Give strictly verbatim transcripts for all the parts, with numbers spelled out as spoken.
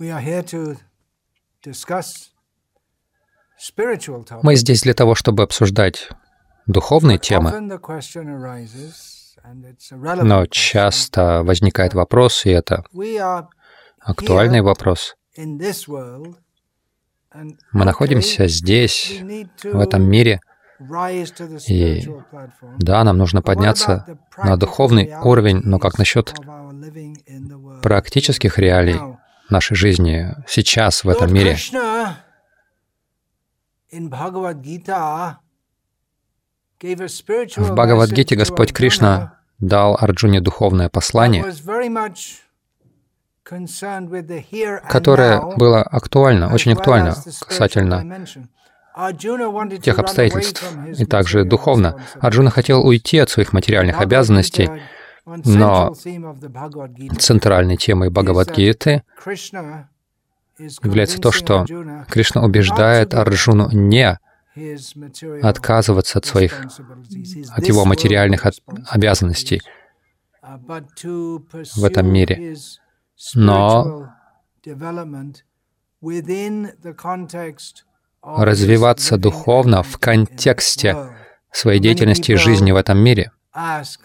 Мы здесь для того, чтобы обсуждать духовные темы, но часто возникает вопрос, и это актуальный вопрос. Мы находимся здесь, в этом мире, и да, нам нужно подняться на духовный уровень, но как насчет практических реалий нашей жизни сейчас, в этом мире? В Бхагавад-гите Господь Кришна дал Арджуне духовное послание, которое было актуально, очень актуально касательно тех обстоятельств, и также духовно. Арджуна хотел уйти от своих материальных обязанностей, но центральной темой Бхагавад-гиты является то, что Кришна убеждает Арджуну не отказываться от своих, от его материальных обязанностей в этом мире, но развиваться духовно в контексте своей деятельности и жизни в этом мире.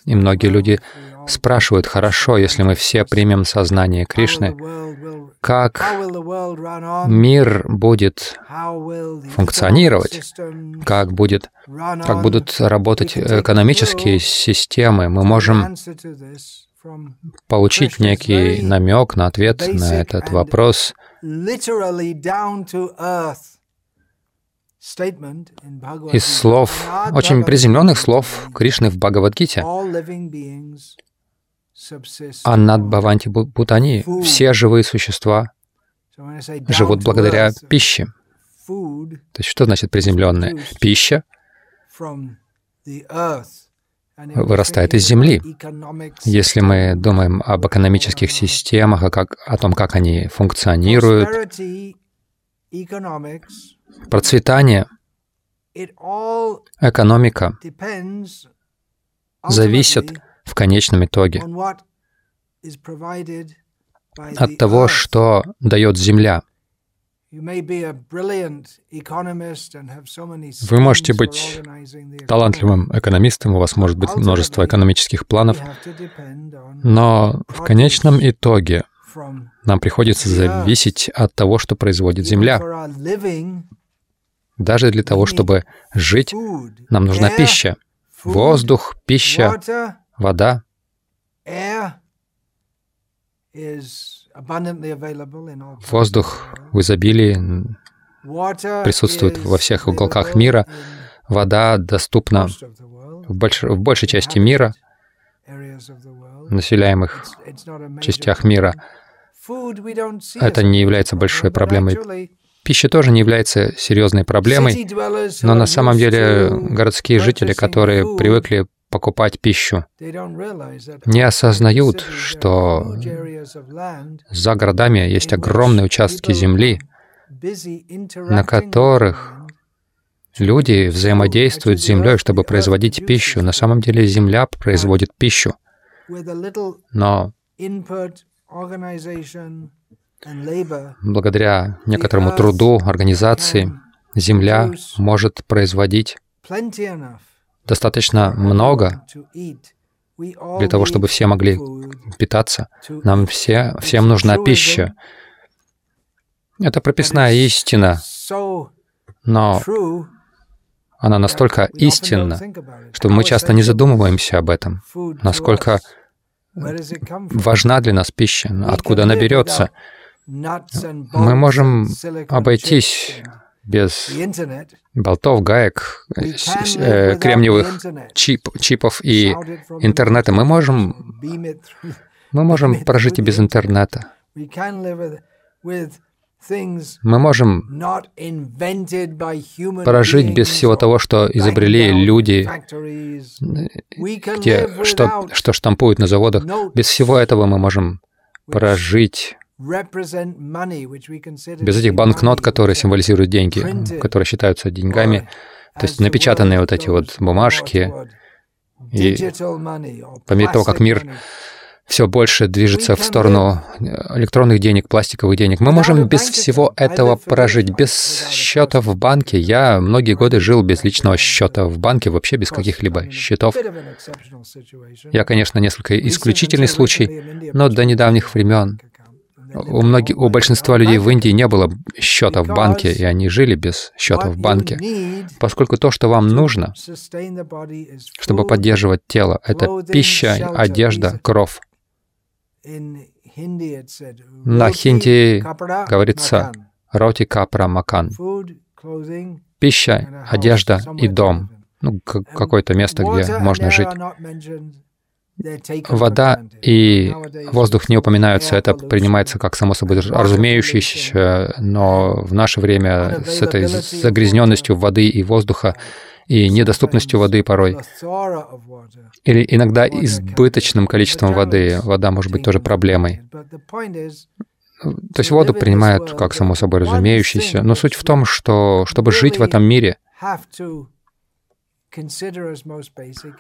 И многие люди спрашивают: хорошо, если мы все примем сознание Кришны, как мир будет функционировать, как, будет, как будут работать экономические системы, мы можем получить некий намек на ответ на этот вопрос. Из слов, очень приземленных слов Кришны в Бхагавад-гите «Аннат Бхаванти Бутани» — все живые существа живут благодаря пище. То есть что значит приземленное? Пища вырастает из земли. Если мы думаем об экономических системах, о, как, о том, как они функционируют, процветание, экономика зависят в конечном итоге от того, что дает земля. Вы можете быть талантливым экономистом, у вас может быть множество экономических планов, но в конечном итоге нам приходится зависеть от того, что производит земля. Даже для того, чтобы жить, нам нужна пища. Воздух, пища, вода. Воздух в изобилии присутствует во всех уголках мира. Вода доступна в, больш... в большей части мира, населяемых частях мира. Это не является большой проблемой. Пища тоже не является серьезной проблемой, но на самом деле городские жители, которые привыкли покупать пищу, не осознают, что за городами есть огромные участки земли, на которых люди взаимодействуют с землей, чтобы производить пищу. На самом деле земля производит пищу, но благодаря некоторому труду организации земля может производить достаточно много для того, чтобы все могли питаться. Нам все, всем нужна пища. Это прописная истина, но она настолько истинна, что мы часто не задумываемся об этом, насколько важна для нас пища, откуда она берется. Мы можем обойтись без болтов, гаек, э, кремниевых чип, чипов и интернета. Мы можем, мы можем прожить и без интернета. Мы можем прожить без всего того, что изобрели люди, где, что, что штампуют на заводах. Без всего этого мы можем прожить, без этих банкнот, которые символизируют деньги, которые считаются деньгами, то есть напечатанные вот эти вот бумажки. И по мере того, как мир все больше движется в сторону электронных денег, пластиковых денег. Мы можем без всего этого прожить. Без счета в банке. Я многие годы жил без личного счета в банке, вообще без каких-либо счетов. Я, конечно, несколько исключительный случай, но до недавних времен у многих, у большинства людей в Индии не было счета в банке, и они жили без счета в банке. Поскольку то, что вам нужно, чтобы поддерживать тело, это пища, одежда, кров. На хинди говорится «роти капра макан» — пища, одежда и дом. Ну, какое-то место, где можно жить. Вода и воздух не упоминаются, это принимается как само собой разумеющееся, но в наше время с этой загрязненностью воды и воздуха и недоступностью воды порой, или иногда избыточным количеством воды, вода может быть тоже проблемой. То есть воду принимают как само собой разумеющееся, но суть в том, что чтобы жить в этом мире,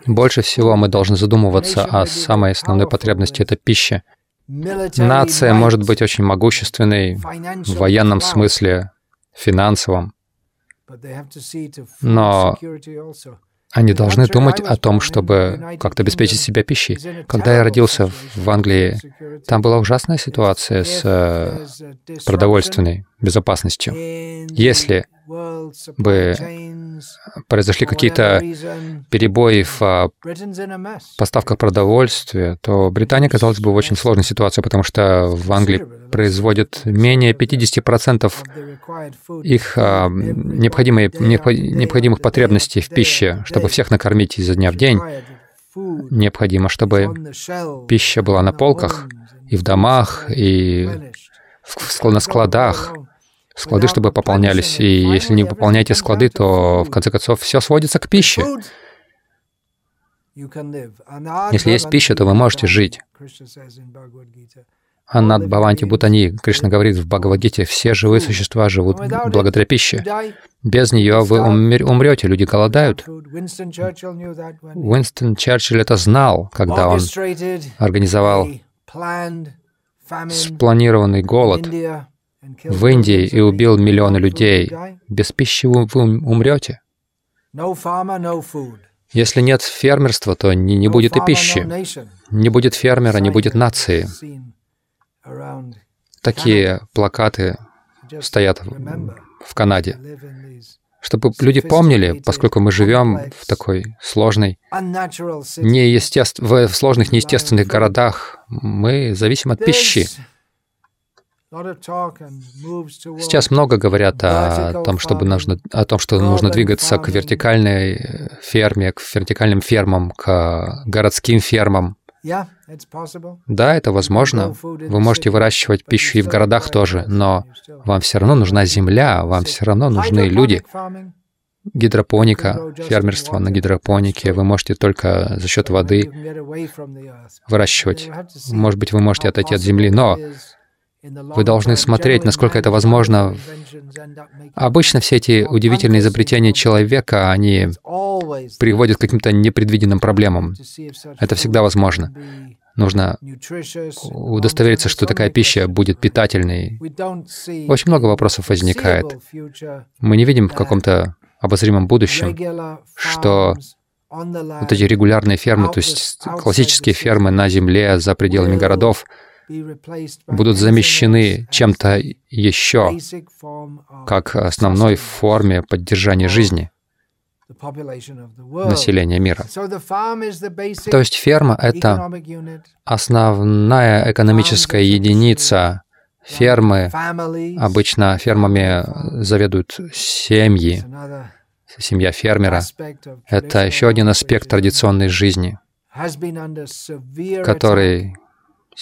больше всего мы должны задумываться о самой основной потребности — это пища. Нация может быть очень могущественной в военном смысле, финансовом, но они должны думать о том, чтобы как-то обеспечить себя пищей. Когда я родился в Англии, там была ужасная ситуация с продовольственной безопасностью. Если бы произошли какие-то перебои в поставках продовольствия, то Британия оказалась бы в очень сложной ситуации, потому что в Англии производят менее пятидесяти процентов их необходимых потребностей в пище. Чтобы всех накормить изо дня в день, необходимо, чтобы пища была на полках, и в домах, и на складах. Склады, чтобы пополнялись. И если не пополняете склады, то, в конце концов, все сводится к пище. Если есть пища, то вы можете жить. Аннат Бхаванти Бутани, Кришна говорит в Бхагавад-гите, все живые существа живут благодаря пище. Без нее вы умрете, люди голодают. Уинстон Черчилль это знал, когда он организовал спланированный голод в Индии и убил миллионы людей. Без пищи вы умрете. Если нет фермерства, то не, не будет и пищи. Не будет фермера, не будет нации. Такие плакаты стоят в Канаде. Чтобы люди помнили, поскольку мы живем в такой сложной, неестеств... в сложных, неестественных городах, мы зависим от пищи. Сейчас много говорят о том, чтобы нужно, о том, что нужно двигаться к вертикальной ферме, к вертикальным фермам, к городским фермам. Да, это возможно. Вы можете выращивать пищу и в городах тоже, но вам все равно нужна земля, вам все равно нужны люди. Гидропоника, фермерство на гидропонике, вы можете только за счет воды выращивать. Может быть, вы можете отойти от земли, но вы должны смотреть, насколько это возможно. Обычно все эти удивительные изобретения человека, они приводят к каким-то непредвиденным проблемам. Это всегда возможно. Нужно удостовериться, что такая пища будет питательной. Очень много вопросов возникает. Мы не видим в каком-то обозримом будущем, что вот эти регулярные фермы, то есть классические фермы на земле за пределами городов, будут замещены чем-то еще, как основной форме поддержания жизни населения мира. То есть ферма — это основная экономическая единица фермы. Обычно фермами заведуют семьи, семья фермера. Это еще один аспект традиционной жизни, который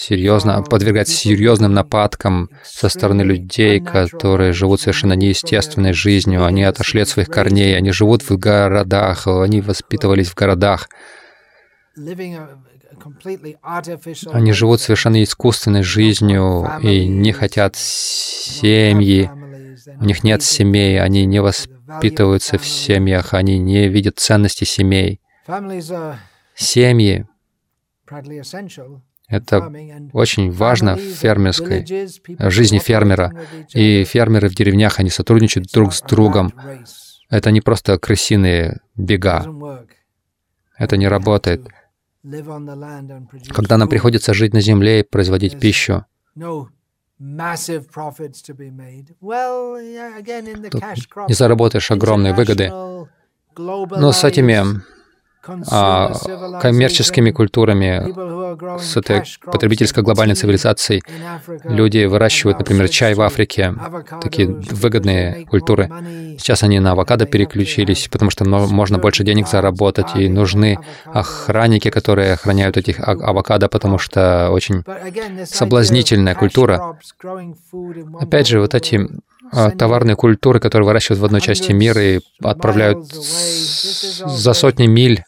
серьезно, подвергать серьезным нападкам со стороны людей, которые живут совершенно неестественной жизнью. Они отошли от своих корней, они живут в городах, они воспитывались в городах. Они живут совершенно искусственной жизнью и не хотят семьи. У них нет семей, они не воспитываются в семьях, они не видят ценности семей. Семьи Это очень важно в фермерской жизни фермера. И фермеры в деревнях, они сотрудничают друг с другом. Это не просто крысиные бега. Это не работает. Когда нам приходится жить на земле и производить пищу, не заработаешь огромные выгоды. Но с этими а, коммерческими культурами, с этой потребительско-глобальной цивилизацией, люди выращивают, например, чай в Африке, такие выгодные культуры. Сейчас они на авокадо переключились, потому что можно больше денег заработать, и нужны охранники, которые охраняют этих авокадо, потому что очень соблазнительная культура. Опять же, вот эти товарные культуры, которые выращивают в одной части мира и отправляют за сотни миль.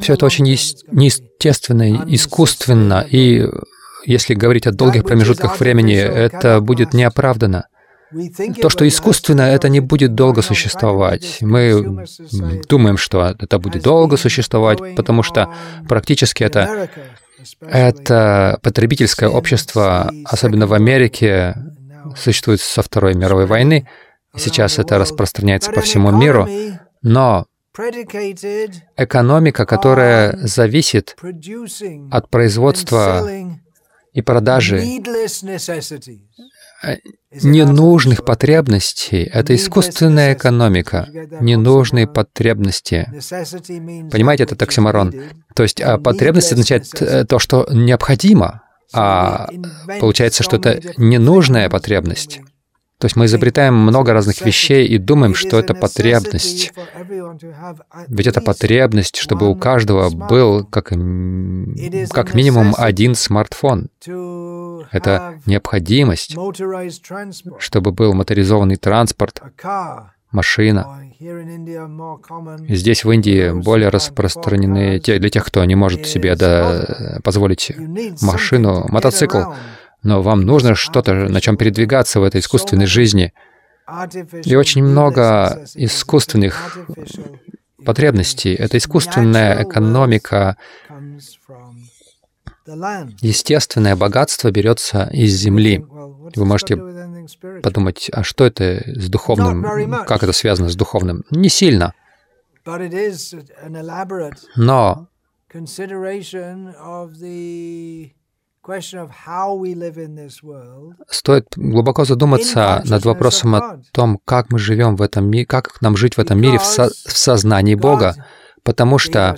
Все это очень неестественно, искусственно, и если говорить о долгих промежутках времени, это будет неоправданно. То, что искусственно, это не будет долго существовать. Мы думаем, что это будет долго существовать, потому что практически это... Это потребительское общество, особенно в Америке, существует со Второй мировой войны. Сейчас это распространяется по всему миру. Но экономика, которая зависит от производства и продажи ненужных потребностей, это искусственная экономика, ненужные потребности. Понимаете, это оксиморон. То есть потребность означает то, что необходимо, а получается, что это ненужная потребность. То есть мы изобретаем много разных вещей и думаем, что это потребность. Ведь это потребность, чтобы у каждого был как, как минимум один смартфон. Это необходимость, чтобы был моторизованный транспорт, машина. Здесь, в Индии, более распространены те, для тех, кто не может себе да, позволить машину, мотоцикл. Но вам нужно что-то, на чем передвигаться в этой искусственной жизни. И очень много искусственных потребностей. Это искусственная экономика. Естественное богатство берется из земли. Вы можете подумать, а что это с духовным, как это связано с духовным? Не сильно. Но стоит глубоко задуматься над вопросом о том, как мы живем в этом мире, как нам жить в этом мире в, со в сознании Бога, потому что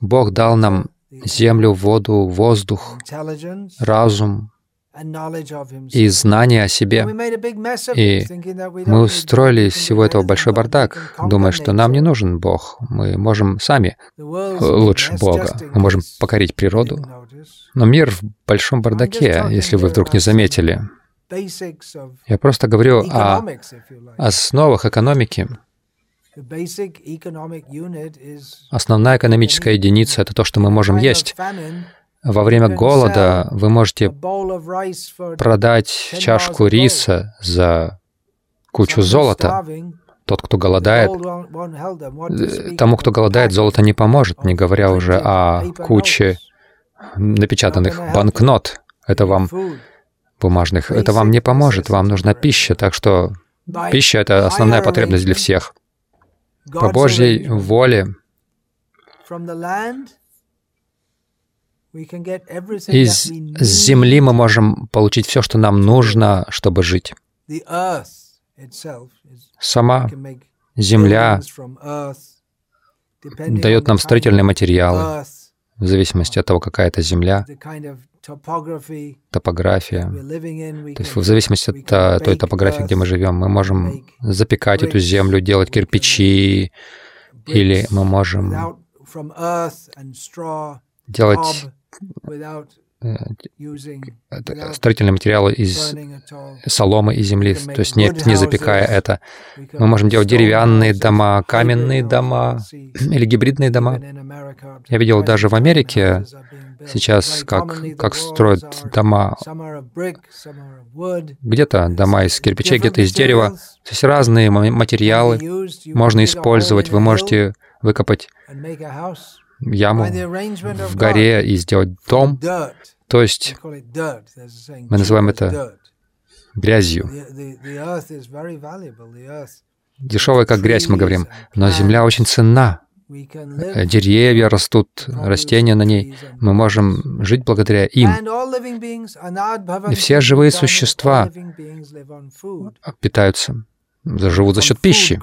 Бог дал нам землю, воду, воздух, разум и знание о себе. И мы устроили из всего этого большой бардак, думая, что нам не нужен Бог, мы можем сами лучше Бога, мы можем покорить природу. Но мир в большом бардаке, если вы вдруг не заметили. Я просто говорю о основах экономики. Основная экономическая единица — это то, что мы можем есть. Во время голода вы можете продать чашку риса за кучу золота. Тот, кто голодает, тому, кто голодает, золото не поможет, не говоря уже о куче напечатанных банкнот. Это вам бумажных. Это вам не поможет, вам нужна пища. Так что пища — это основная потребность для всех. По Божьей воле из земли мы можем получить все, что нам нужно, чтобы жить. Сама земля дает нам строительные материалы, в зависимости от того, какая это земля, топография. То есть в зависимости от той топографии, где мы живем, мы можем запекать эту землю, делать кирпичи, или мы можем делать строительные материалы из соломы и земли, то есть не, не запекая это. Мы можем делать деревянные дома, каменные дома или гибридные дома. Я видел даже в Америке сейчас, как, как строят дома. Где-то дома из кирпичей, где-то из дерева. То есть разные материалы можно использовать. Вы можете выкопать яму в горе и сделать дом. То есть мы называем это грязью. Дешевая, как грязь, мы говорим, но земля очень ценна. Деревья растут, растения на ней. Мы можем жить благодаря им. И все живые существа питаются, живут за счет пищи.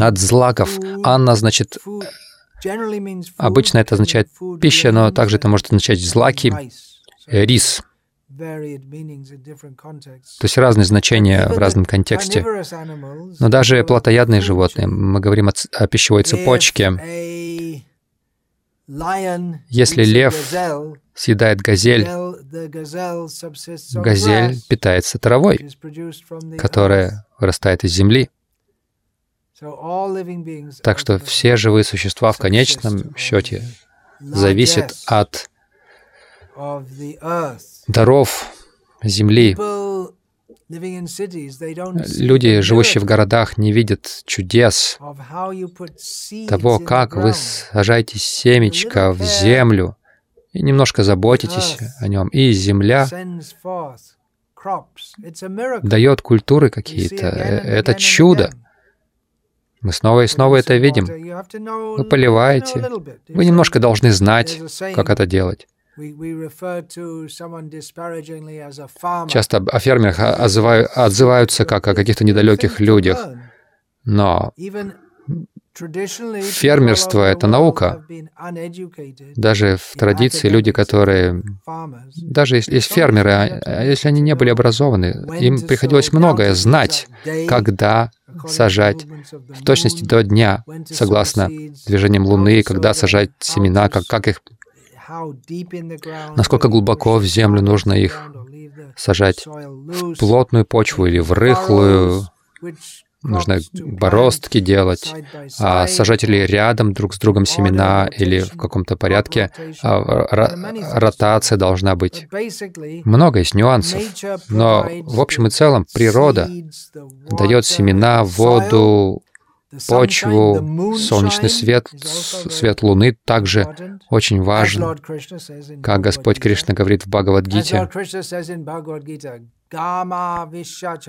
От злаков. Анна значит... Обычно это означает пища, но также это может означать злаки, рис. То есть разные значения в разном контексте. Но даже плотоядные животные, мы говорим о, о пищевой цепочке. Если лев съедает газель, газель питается травой, которая вырастает из земли. Так что все живые существа в конечном счете зависят от даров земли. Люди, живущие в городах, не видят чудес того, как вы сажаете семечко в землю и немножко заботитесь о нем. И земля дает культуры какие-то. Это чудо. Мы снова и снова это видим. Вы поливаете. Вы немножко должны знать, как это делать. Часто о фермерах отзываются как о каких-то недалеких людях, но фермерство — это наука. Даже в традиции люди, которые... Даже есть фермеры, если они не были образованы, им приходилось многое знать, когда сажать в точности до дня, согласно движениям Луны, когда сажать семена, как, как их... насколько глубоко в землю нужно их сажать, в плотную почву или в рыхлую, нужно бороздки делать, а сажать или рядом друг с другом семена, или в каком-то порядке ротация должна быть. Много есть нюансов, но в общем и целом природа дает семена, воду, почву, солнечный свет, свет Луны также очень важен, как Господь Кришна говорит в Бхагавад-гите. Кришна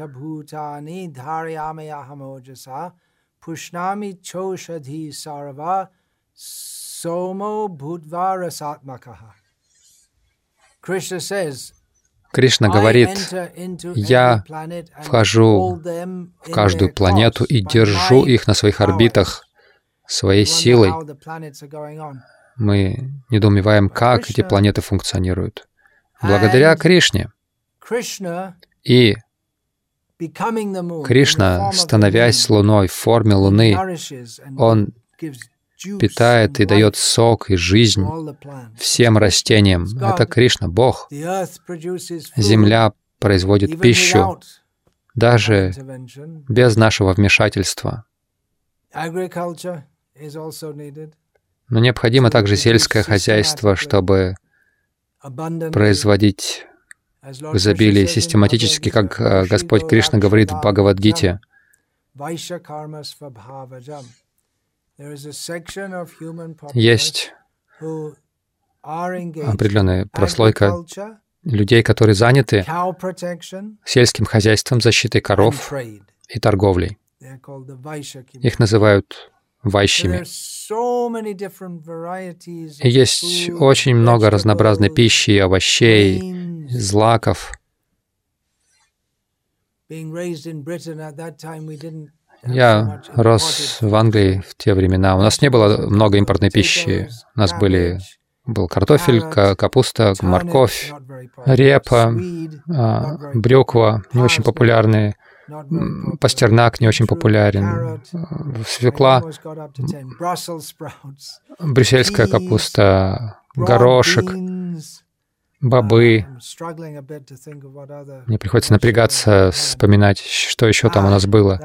говорит, «Я вхожу в каждую планету и держу их на своих орбитах своей силой». Мы недоумеваем, как эти планеты функционируют. Благодаря Кришне. И Кришна, становясь Луной, в форме Луны, Он питает и дает сок и жизнь всем растениям. Это Кришна, Бог. Земля производит пищу, даже без нашего вмешательства. Но необходимо также сельское хозяйство, чтобы производить в изобилии систематически, как Господь Кришна говорит в Бхагавад-гите. Есть определенная прослойка людей, которые заняты сельским хозяйством, защитой коров и торговлей. Их называют вайщами. И есть очень много разнообразной пищи, овощей, злаков. Я рос в Англии в те времена. У нас не было много импортной пищи. У нас были, был картофель, капуста, морковь, репа, брюква, не очень популярные. Пастернак не очень популярен. Свекла, брюссельская капуста, горошек, бобы. Мне приходится напрягаться, вспоминать, что еще там у нас было.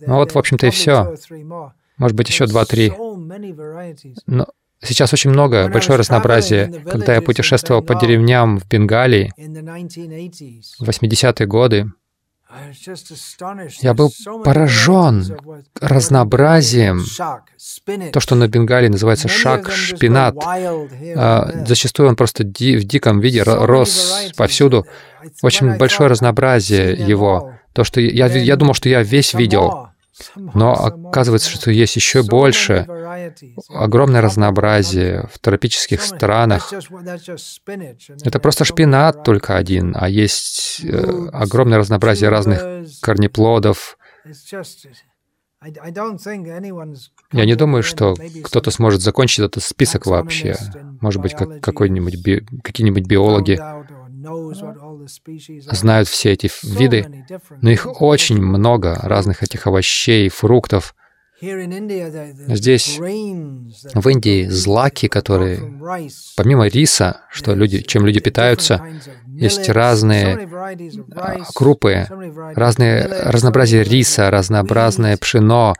Ну вот, в общем-то, и все. Может быть, еще два-три. Но сейчас очень много, большое разнообразие. Когда я путешествовал по деревням в Бенгалии в восьмидесятые годы, Я был поражен разнообразием, то, что на Бенгалии называется шак-шпинат. Зачастую он просто ди- в диком виде рос повсюду. Очень большое разнообразие его. То, что я, я думал, что я весь видел, но оказывается, что есть еще больше. Огромное разнообразие в тропических странах. Это просто шпинат только один, а есть э, огромное разнообразие разных корнеплодов. Я не думаю, что кто-то сможет закончить этот список вообще. Может быть, как, какой-нибудь би, какие-нибудь биологи знают все эти виды, но их очень много, разных этих овощей, фруктов. Здесь, в Индии, злаки, которые, помимо риса, что люди, чем люди питаются, есть разные крупы, разные, разнообразие риса, разнообразное пшено,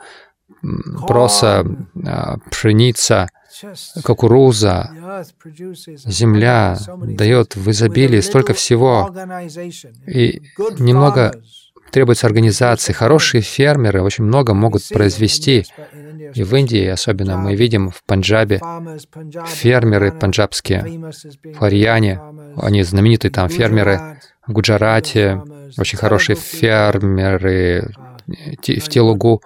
проса, пшеница, кукуруза. Земля дает в изобилии столько всего, и немного требуется организации. Хорошие фермеры очень много могут произвести. И в Индии, особенно мы видим в Панджабе, фермеры панджабские, в Харьяне, они знаменитые там фермеры, в Гуджарате, очень хорошие фермеры, в Телугу,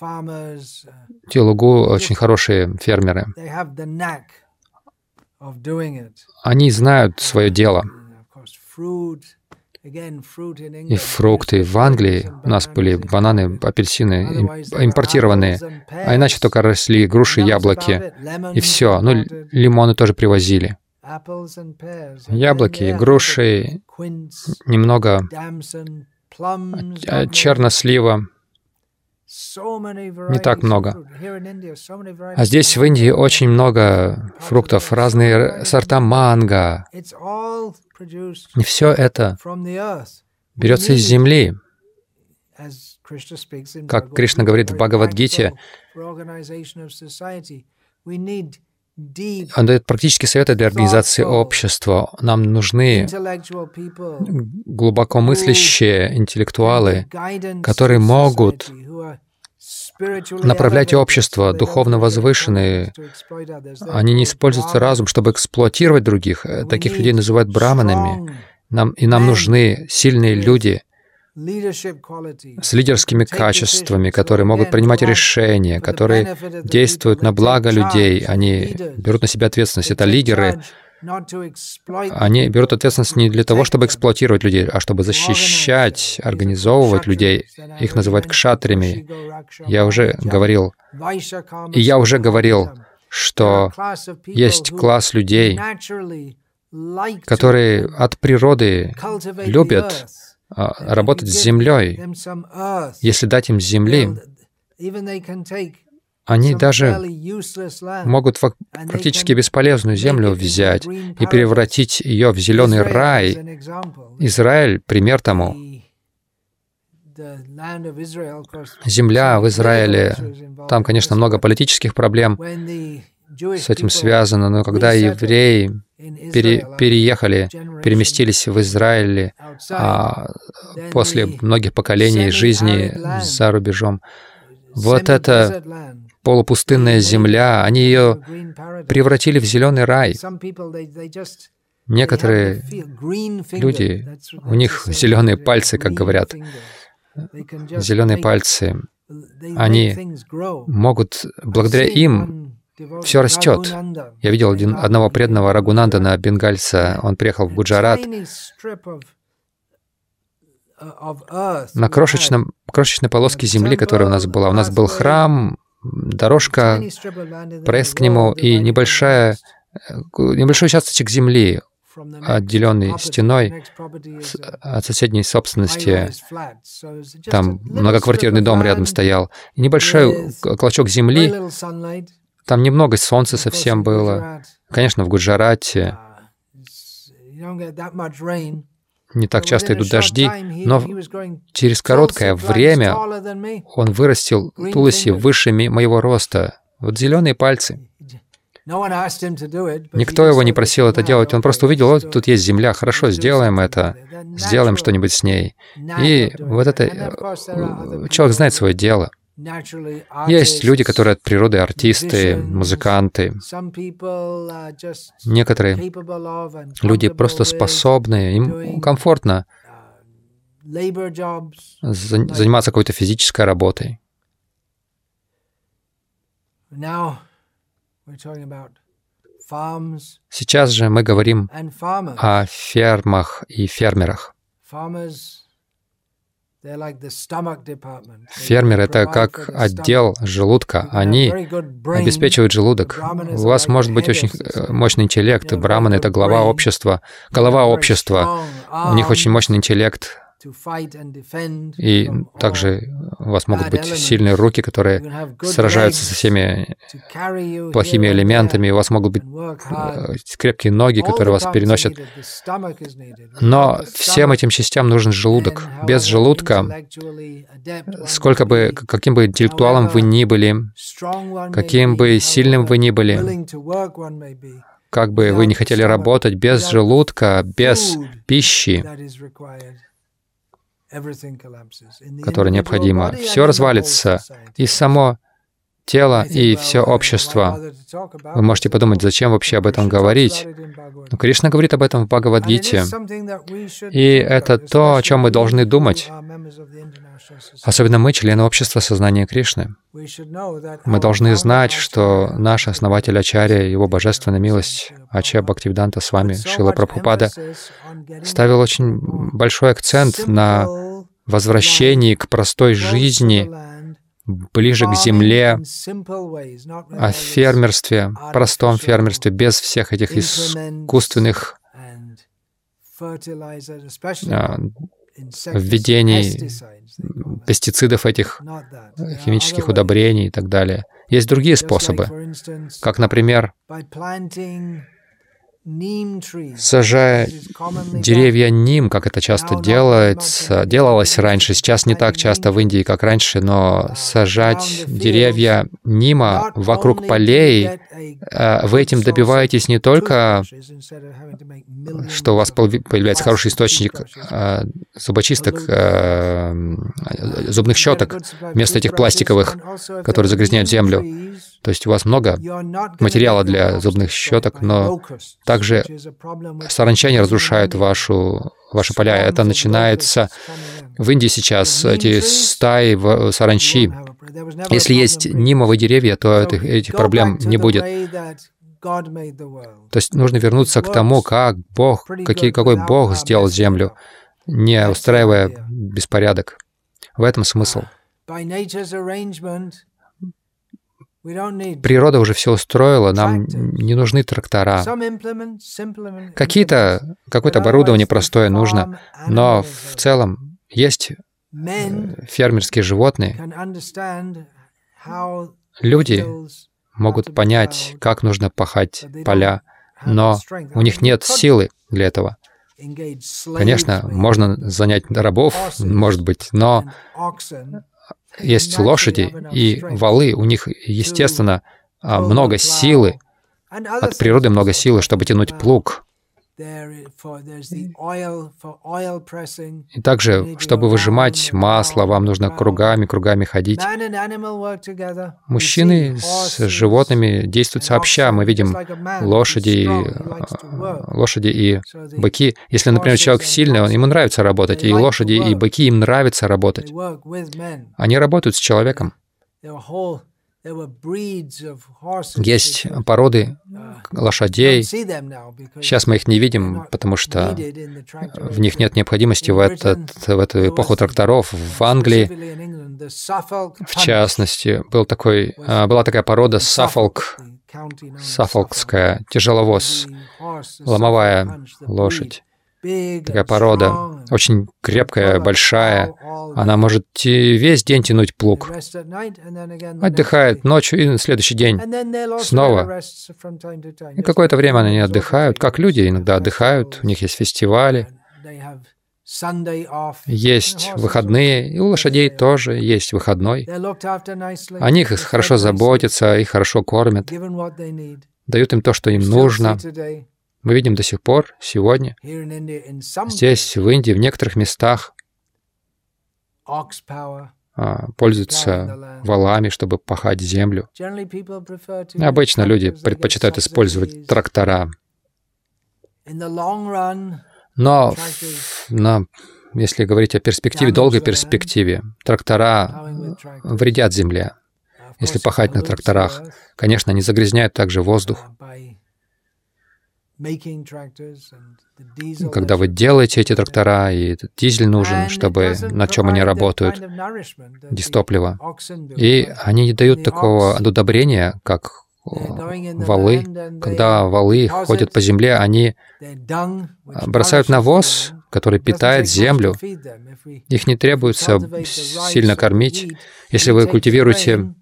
в Телугу очень хорошие фермеры. Они знают свое дело. И фрукты в Англии. У нас были бананы, апельсины импортированные. А иначе только росли груши, яблоки. И все. Ну, лимоны тоже привозили. Яблоки, груши, немного чернослива. Не так много. А здесь, в Индии, очень много фруктов, разные сорта манго. И все это берется из земли. Как Кришна говорит в Бхагавад-гите, он дает практические советы для организации общества. Нам нужны глубоко мыслящие интеллектуалы, которые могут направлять общество, духовно возвышенные. Они не используют разум, чтобы эксплуатировать других. Таких людей называют браманами. Нам, и нам нужны сильные люди с лидерскими качествами, которые могут принимать решения, которые действуют на благо людей. Они берут на себя ответственность. Это лидеры. Они берут ответственность не для того, чтобы эксплуатировать людей, а чтобы защищать, организовывать людей. Их называют кшатриями. Я уже говорил, и я уже говорил, что есть класс людей, которые от природы любят работать с землей. Если дать им земли, они даже могут практически бесполезную землю взять и превратить ее в зеленый рай. Израиль — пример тому. Земля в Израиле, там, конечно, много политических проблем с этим связано, но когда евреи пере, переехали, переместились в Израиль, а после многих поколений жизни за рубежом, вот эта полупустынная земля, они ее превратили в зеленый рай. Некоторые люди, у них зеленые пальцы, как говорят, зеленые пальцы, они могут, благодаря им, все растет. Я видел один, одного преданного Рагунандана, бенгальца, он приехал в Гуджарат. На крошечном, крошечной полоске земли, которая у нас была, у нас был храм, дорожка, проезд к нему и небольшая, небольшой участочек земли, отделенный стеной от соседней собственности. Там многоквартирный дом рядом стоял. И небольшой клочок земли, там немного солнца совсем было. Конечно, в Гуджарате не так часто идут дожди, но через короткое время он вырастил туласи выше моего роста. Вот зеленые пальцы. Никто его не просил это делать, он просто увидел, вот тут есть земля, хорошо, сделаем это, сделаем что-нибудь с ней. И вот это... Человек знает свое дело. Есть люди, которые от природы артисты, музыканты. Некоторые люди просто способны, им комфортно заниматься какой-то физической работой. Сейчас же мы говорим о фермах и фермерах. Фермеры — это как отдел желудка. Они обеспечивают желудок. У вас может быть очень мощный интеллект. Браманы — это глава общества, голова общества. У них очень мощный интеллект. И также у вас могут быть сильные руки, которые сражаются со всеми плохими элементами. У вас могут быть крепкие ноги, которые вас переносят. Но всем этим частям нужен желудок. Без желудка, сколько бы, каким бы интеллектуалом вы ни были, каким бы сильным вы ни были, как бы вы ни хотели работать, без желудка, без пищи, которое необходимо. Все развалится, и само тело, и все общество. Вы можете подумать, зачем вообще об этом говорить? Но Кришна говорит об этом в Бхагавад-гите. И это то, о чем мы должны думать. Особенно мы, члены общества сознания Кришны. Мы должны знать, что наш основатель Ачарья, его божественная милость, А Ч Бхактиведанта Свами, Шрила Прабхупада, ставил очень большой акцент на возвращении к простой жизни, ближе к земле, о фермерстве, простом фермерстве, без всех этих искусственных введений, пестицидов этих, химических удобрений и так далее. Есть другие способы, как, например, сажая деревья ним, как это часто делается, делалось раньше, сейчас не так часто в Индии, как раньше, но сажать деревья нима вокруг полей, вы этим добиваетесь не только, что у вас появляется хороший источник зубочисток, зубных щеток, вместо этих пластиковых, которые загрязняют землю. То есть у вас много материала для зубных щеток, но также саранчане разрушают вашу, ваши поля. Это начинается в Индии сейчас, эти стаи саранчи. Если есть нимовые деревья, то этих, этих проблем не будет. То есть нужно вернуться к тому, как Бог, какие, какой Бог сделал землю, не устраивая беспорядок. В этом смысл. Природа уже все устроила, нам не нужны трактора. Какие-то, какое-то оборудование простое нужно, но в целом есть фермерские животные. Люди могут понять, как нужно пахать поля, но у них нет силы для этого. Конечно, можно занять рабов, может быть, но... Есть лошади и валы, у них, естественно, много силы, от природы много силы, чтобы тянуть плуг. И также, чтобы выжимать масло, вам нужно кругами, кругами ходить. Мужчины с животными действуют сообща. Мы видим лошади, лошади и быки. Если, например, человек сильный, он, ему нравится работать, и лошади, и быки, им нравится работать. Они работают с человеком. Есть породы лошадей. Сейчас мы их не видим, потому что в них нет необходимости в, этот, в эту эпоху тракторов. В Англии, в частности, был такой, была такая порода Саффолк, Саффолкская, тяжеловоз, ломовая лошадь. Такая порода, очень крепкая, большая. Она может весь день тянуть плуг. Отдыхает ночью и следующий день снова. И какое-то время они отдыхают, как люди иногда отдыхают. У них есть фестивали, есть выходные. И у лошадей тоже есть выходной. О них хорошо заботятся, их хорошо кормят. дают им то, что им нужно. Мы видим до сих пор, сегодня, здесь, в Индии, в некоторых местах пользуются валами, чтобы пахать землю. Обычно люди предпочитают использовать трактора. Но на, если говорить о перспективе, долгой перспективе, трактора вредят земле. Если пахать на тракторах, конечно, они загрязняют также воздух. Когда вы делаете эти трактора, и этот дизель нужен, чтобы на чем они работают, дистопливо. И они не дают такого удобрения, как валы. Когда валы ходят по земле, они бросают навоз, который питает землю. Их не требуется сильно кормить. Если вы культивируете,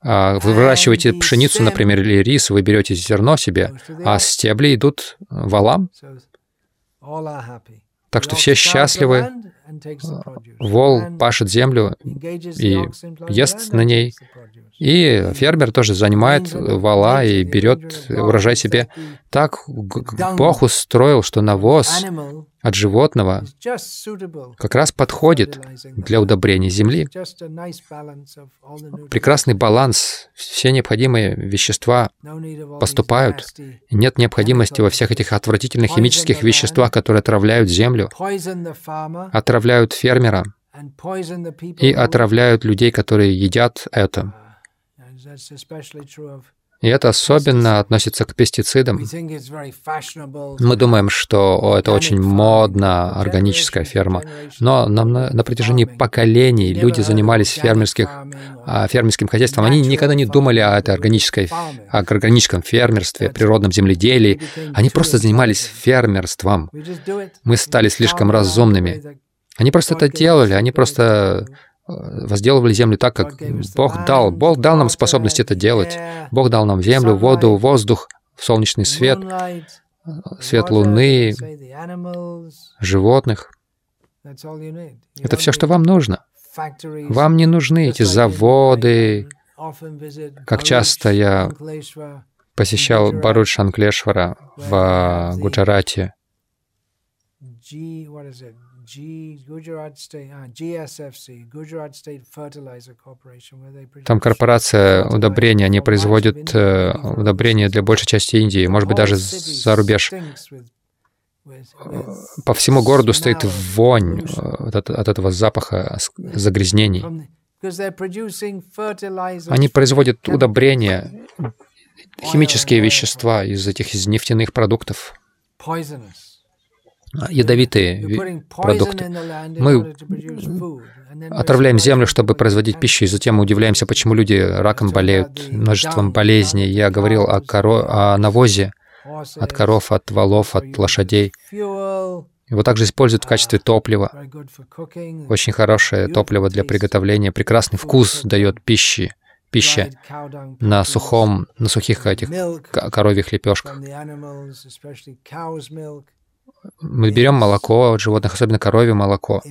вы выращиваете пшеницу, например, или рис, вы берете зерно себе, а стебли идут валам. Так что все счастливы. Вол пашет землю и ест на ней. И фермер тоже занимает вала и берет урожай себе. Так Бог устроил, что навоз от животного как раз подходит для удобрения земли. Прекрасный баланс, все необходимые вещества поступают. Нет необходимости во всех этих отвратительных химических веществах, которые отравляют землю, отравляют фермера и отравляют людей, которые едят это. И это особенно относится к пестицидам. Мы думаем, что это очень модно, органическая ферма. Но на, на протяжении поколений люди занимались фермерских, фермерским хозяйством. Они никогда не думали о этой органической, о органическом фермерстве, природном земледелии. Они просто занимались фермерством. Мы стали слишком разумными. Они просто это делали, они просто возделывали землю так, как Бог дал. Бог дал нам способность это делать. Бог дал нам землю, воду, воздух, солнечный свет, свет луны, животных. Это все, что вам нужно. Вам не нужны эти заводы. Как часто я посещал Барудшан Клешвара в Гуджарате. Там корпорация удобрений, они производят удобрения для большей части Индии, может быть, даже за рубеж. По всему городу стоит вонь от, от этого запаха загрязнений. Они производят удобрения, химические вещества из этих из нефтяных продуктов. Ядовитые продукты. Мы отравляем землю, чтобы производить пищу, и затем мы удивляемся, почему люди раком болеют, множеством болезней. Я говорил о, коро... о навозе от коров, от валов, от лошадей. Его также используют в качестве топлива. Очень хорошее топливо для приготовления. Прекрасный вкус дает пищи. Пища на сухом, на сухих этих коровьих лепешках. Мы берем молоко от животных, особенно коровье молоко.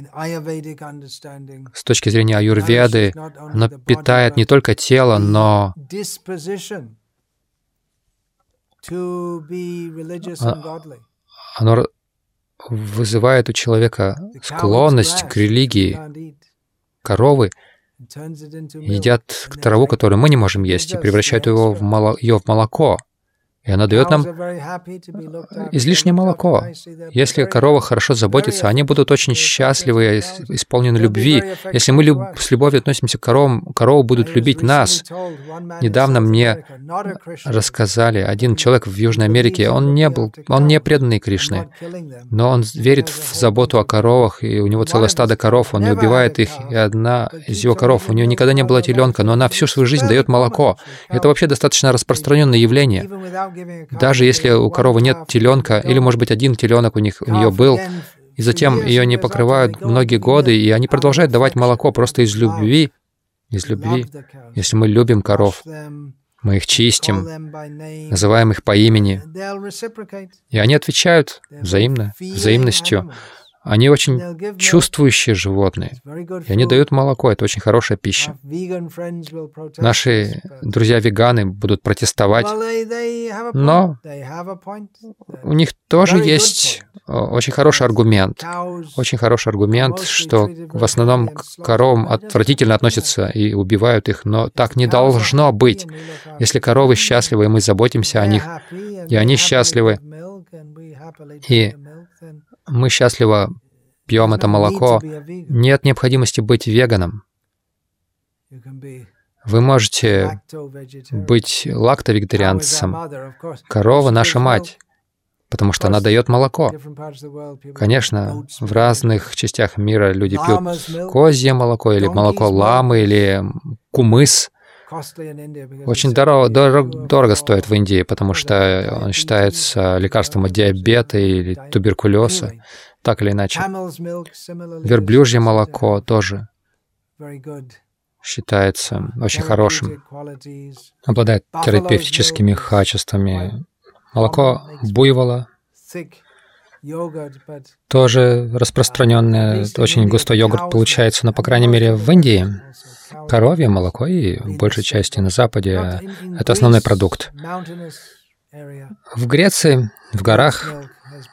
С точки зрения аюрведы, оно питает не только тело, но оно вызывает у человека склонность к религии. Коровы едят траву, которую мы не можем есть, и превращают его в молоко, ее в молоко. И она дает нам излишнее молоко. Если корова хорошо заботится, они будут очень счастливы и исполнены любви. Если мы люб... с любовью относимся к коровам, коровы будут любить нас. Недавно мне рассказали, один человек в Южной Америке, он не был, он не преданный Кришне, но он верит в заботу о коровах, и у него целое стадо коров, он не убивает их, и одна из его коров, у нее никогда не было теленка, но она всю свою жизнь дает молоко. Это вообще достаточно распространенное явление. Даже если у коровы нет теленка, или, может быть, один теленок у них у нее был, и затем ее не покрывают многие годы, и они продолжают давать молоко просто из любви. Из любви. Если мы любим коров, мы их чистим, называем их по имени, и они отвечают взаимно, взаимностью. Они очень чувствующие животные, и они дают молоко, это очень хорошая пища. Наши друзья-веганы будут протестовать, но у них тоже есть очень хороший аргумент, очень хороший аргумент, что в основном к коровам отвратительно относятся и убивают их, но так не должно быть. Если коровы счастливы, и мы заботимся о них, и они счастливы, и мы счастливо пьем это молоко. Нет необходимости быть веганом. Вы можете быть лактовегетарианцем. Корова — наша мать, потому что она дает молоко. Конечно, в разных частях мира люди пьют козье молоко, или молоко ламы, или кумыс. Очень дорого, дорого, дорого стоит в Индии, потому что он считается лекарством от диабета или туберкулеза, так или иначе. Верблюжье молоко тоже считается очень хорошим, обладает терапевтическими качествами. Молоко буйвола тоже распространенное, очень густой йогурт получается, но, по крайней мере, в Индии коровье молоко и, в большей части, на Западе это основной продукт. В Греции, в горах,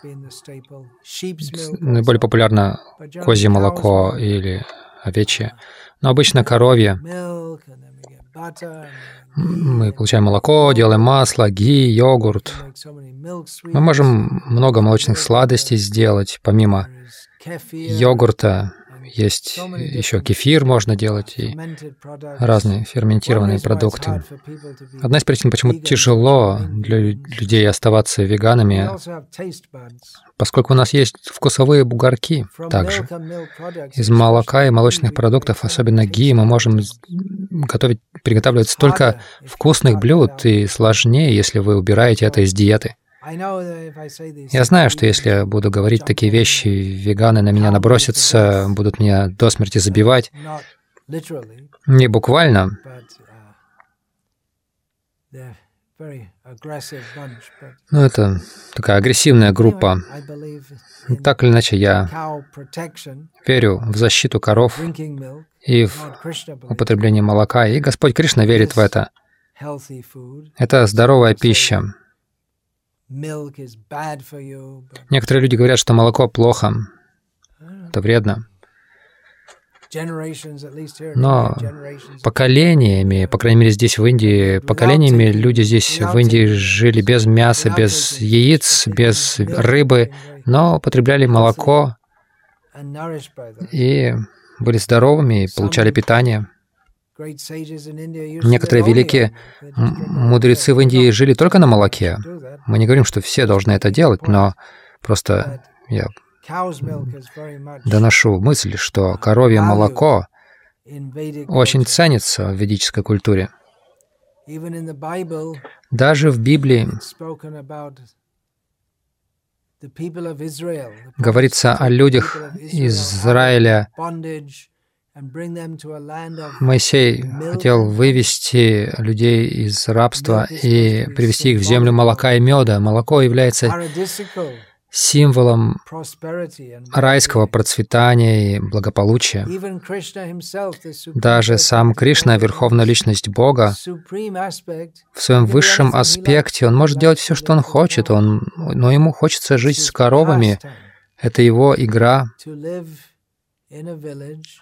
наиболее популярно козье молоко или овечье, но обычно коровье. Мы получаем молоко, делаем масло, ги, йогурт. Мы можем много молочных сладостей сделать. Помимо йогурта есть еще кефир, можно делать, и разные ферментированные продукты. Одна из причин, почему тяжело для людей оставаться веганами, поскольку у нас есть вкусовые бугорки также. Из молока и молочных продуктов, особенно ги, мы можем готовить, приготавливать столько вкусных блюд, и сложнее, если вы убираете это из диеты. Я знаю, что если я буду говорить такие вещи, веганы на меня набросятся, будут меня до смерти забивать. Не буквально. Ну, это такая агрессивная группа. Так или иначе, я верю в защиту коров и в употребление молока, и Господь Кришна верит в это. Это здоровая пища. Некоторые люди говорят, что молоко плохо, это вредно. Но поколениями, по крайней мере здесь в Индии, поколениями люди здесь в Индии жили без мяса, без яиц, без рыбы, но употребляли молоко и были здоровыми, и получали питание. Некоторые великие мудрецы в Индии жили только на молоке. Мы не говорим, что все должны это делать, но просто я доношу мысль, что коровье молоко очень ценится в ведической культуре. Даже в Библии говорится о людях Израиля. Моисей хотел вывести людей из рабства и привести их в землю молока и меда. Молоко является символом райского процветания и благополучия. Даже сам Кришна, Верховная Личность Бога, в своем высшем аспекте, он может делать все, что он хочет, он, но ему хочется жить с коровами. Это его игра.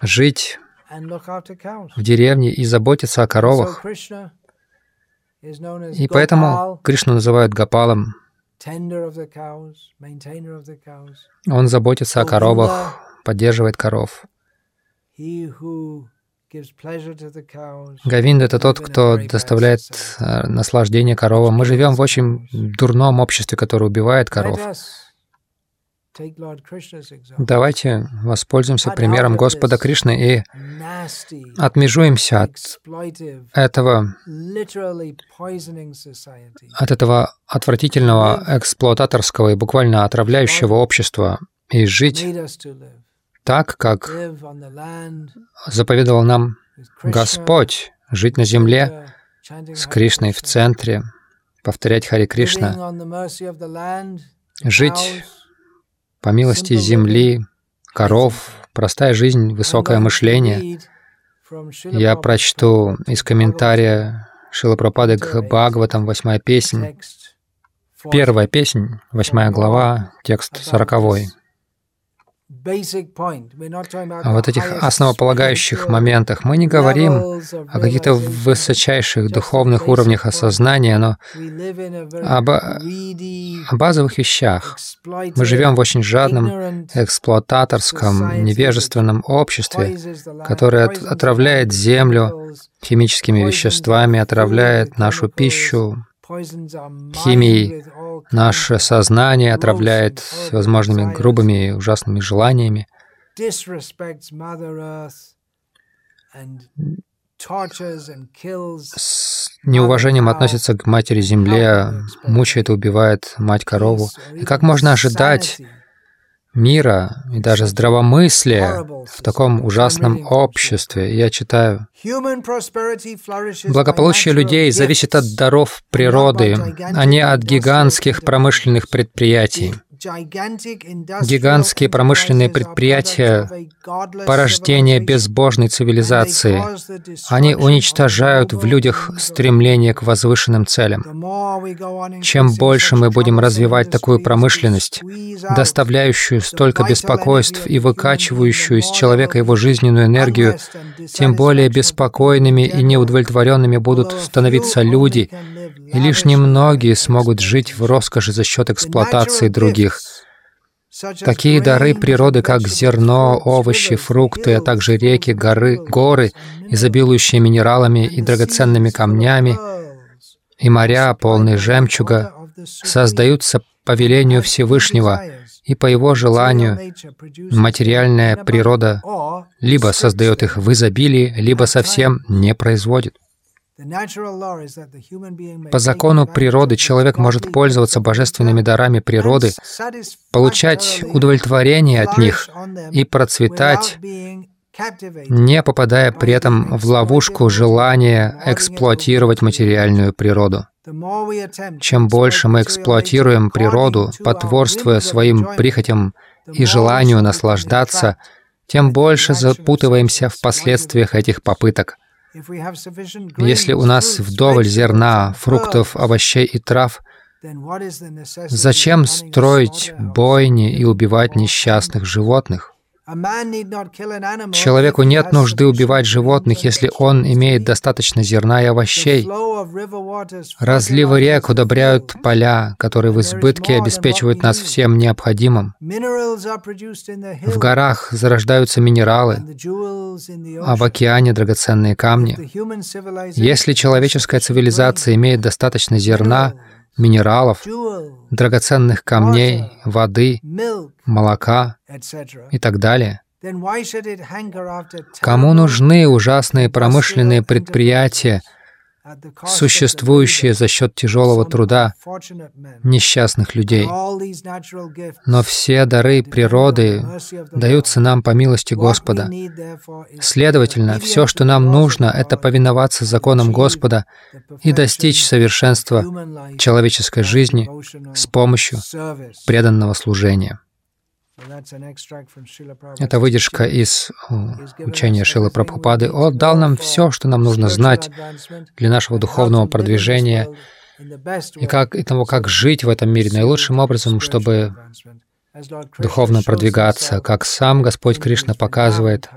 Жить в деревне и заботиться о коровах. И поэтому Кришну называют Гопалом. Он заботится о коровах, поддерживает коров. Говинда — это тот, кто доставляет наслаждение коровам. Мы живем в очень дурном обществе, которое убивает коров. Давайте воспользуемся примером Господа Кришны и отмежуемся от этого, от этого отвратительного эксплуататорского и буквально отравляющего общества и жить так, как заповедовал нам Господь, жить на земле с Кришной в центре, повторять Харе Кришна, жить по милости земли, коров, простая жизнь, высокое мышление. Я прочту из комментария Шрилы Прабхупады к Бхагаватам, восьмая песнь. Первая песнь, восьмая глава, текст сороковой. О вот этих основополагающих моментах мы не говорим о каких-то высочайших духовных уровнях осознания, но об, о базовых вещах. Мы живем в очень жадном, эксплуататорском, невежественном обществе, которое отравляет землю химическими веществами, отравляет нашу пищу химией, наше сознание отравляет всевозможными грубыми и ужасными желаниями, с неуважением относится к матери-земле, мучает и убивает мать-корову. И как можно ожидать мира и даже здравомыслия в таком ужасном обществе? Я читаю: благополучие людей зависит от даров природы, а не от гигантских промышленных предприятий. Гигантские промышленные предприятия — порождение безбожной цивилизации. Они уничтожают в людях стремление к возвышенным целям. Чем больше мы будем развивать такую промышленность, доставляющую столько беспокойств и выкачивающую из человека его жизненную энергию, тем более беспокойными и неудовлетворенными будут становиться люди, и лишь немногие смогут жить в роскоши за счет эксплуатации других. Такие дары природы, как зерно, овощи, фрукты, а также реки, горы, горы, изобилующие минералами и драгоценными камнями, и моря, полные жемчуга, создаются по велению Всевышнего, и по его желанию материальная природа либо создает их в изобилии, либо совсем не производит. По закону природы человек может пользоваться божественными дарами природы, получать удовлетворение от них и процветать, не попадая при этом в ловушку желания эксплуатировать материальную природу. Чем больше мы эксплуатируем природу, потворствуя своим прихотям и желанию наслаждаться, тем больше запутываемся в последствиях этих попыток. Если у нас вдоволь зерна, фруктов, овощей и трав, зачем строить бойни и убивать несчастных животных? Человеку нет нужды убивать животных, если он имеет достаточно зерна и овощей. Разливы рек удобряют поля, которые в избытке обеспечивают нас всем необходимым. В горах зарождаются минералы, а в океане драгоценные камни. Если человеческая цивилизация имеет достаточно зерна, минералов, драгоценных камней, воды, молока и так далее, кому нужны ужасные промышленные предприятия, существующие за счет тяжелого труда несчастных людей? Но все дары природы даются нам по милости Господа. Следовательно, все, что нам нужно, это повиноваться законам Господа и достичь совершенства человеческой жизни с помощью преданного служения. Это выдержка из учения Шрилы Прабхупады. Он дал нам все, что нам нужно знать для нашего духовного продвижения и, как, и того, как жить в этом мире наилучшим образом, чтобы духовно продвигаться, как сам Господь Кришна показывает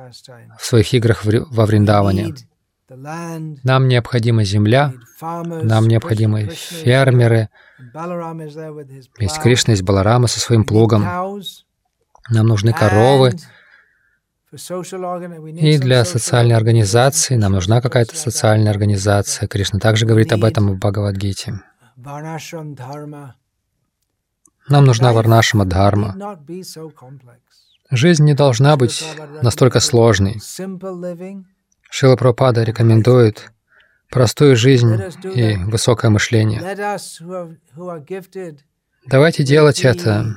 в своих играх во Вриндаване. Нам необходима земля, нам необходимы фермеры. Есть Кришна, есть Баларама со своим плугом. Нам нужны коровы, и для социальной организации нам нужна какая-то социальная организация. Кришна также говорит об этом в Бхагавад-гите. Нам нужна Варнашама Дхарма. Жизнь не должна быть настолько сложной. Шрила Прабхупада рекомендует простую жизнь и высокое мышление. Давайте делать это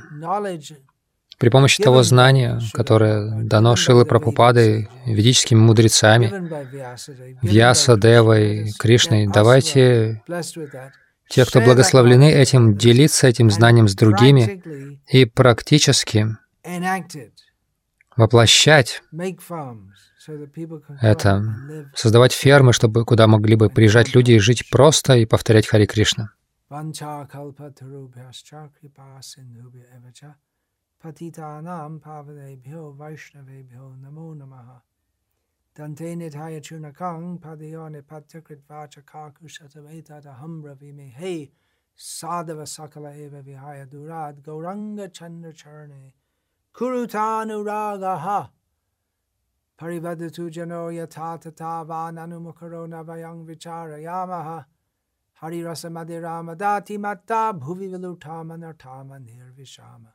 при помощи того знания, которое дано Шрилой Прабхупадой, ведическими мудрецами, Вьясадевой, Кришной. Давайте, те, кто благословлены этим, делиться этим знанием с другими и практически воплощать это, создавать фермы, чтобы куда могли бы приезжать люди и жить просто и повторять Харе Кришна. Садава сакала эва вихая дурад гауранга чандра чарне курутану рагаха паривадату джано ятатата ванану мукарона ваянг вичара ямаха хари раса мадирама дати матта бхуви вилутама нартама нирвишама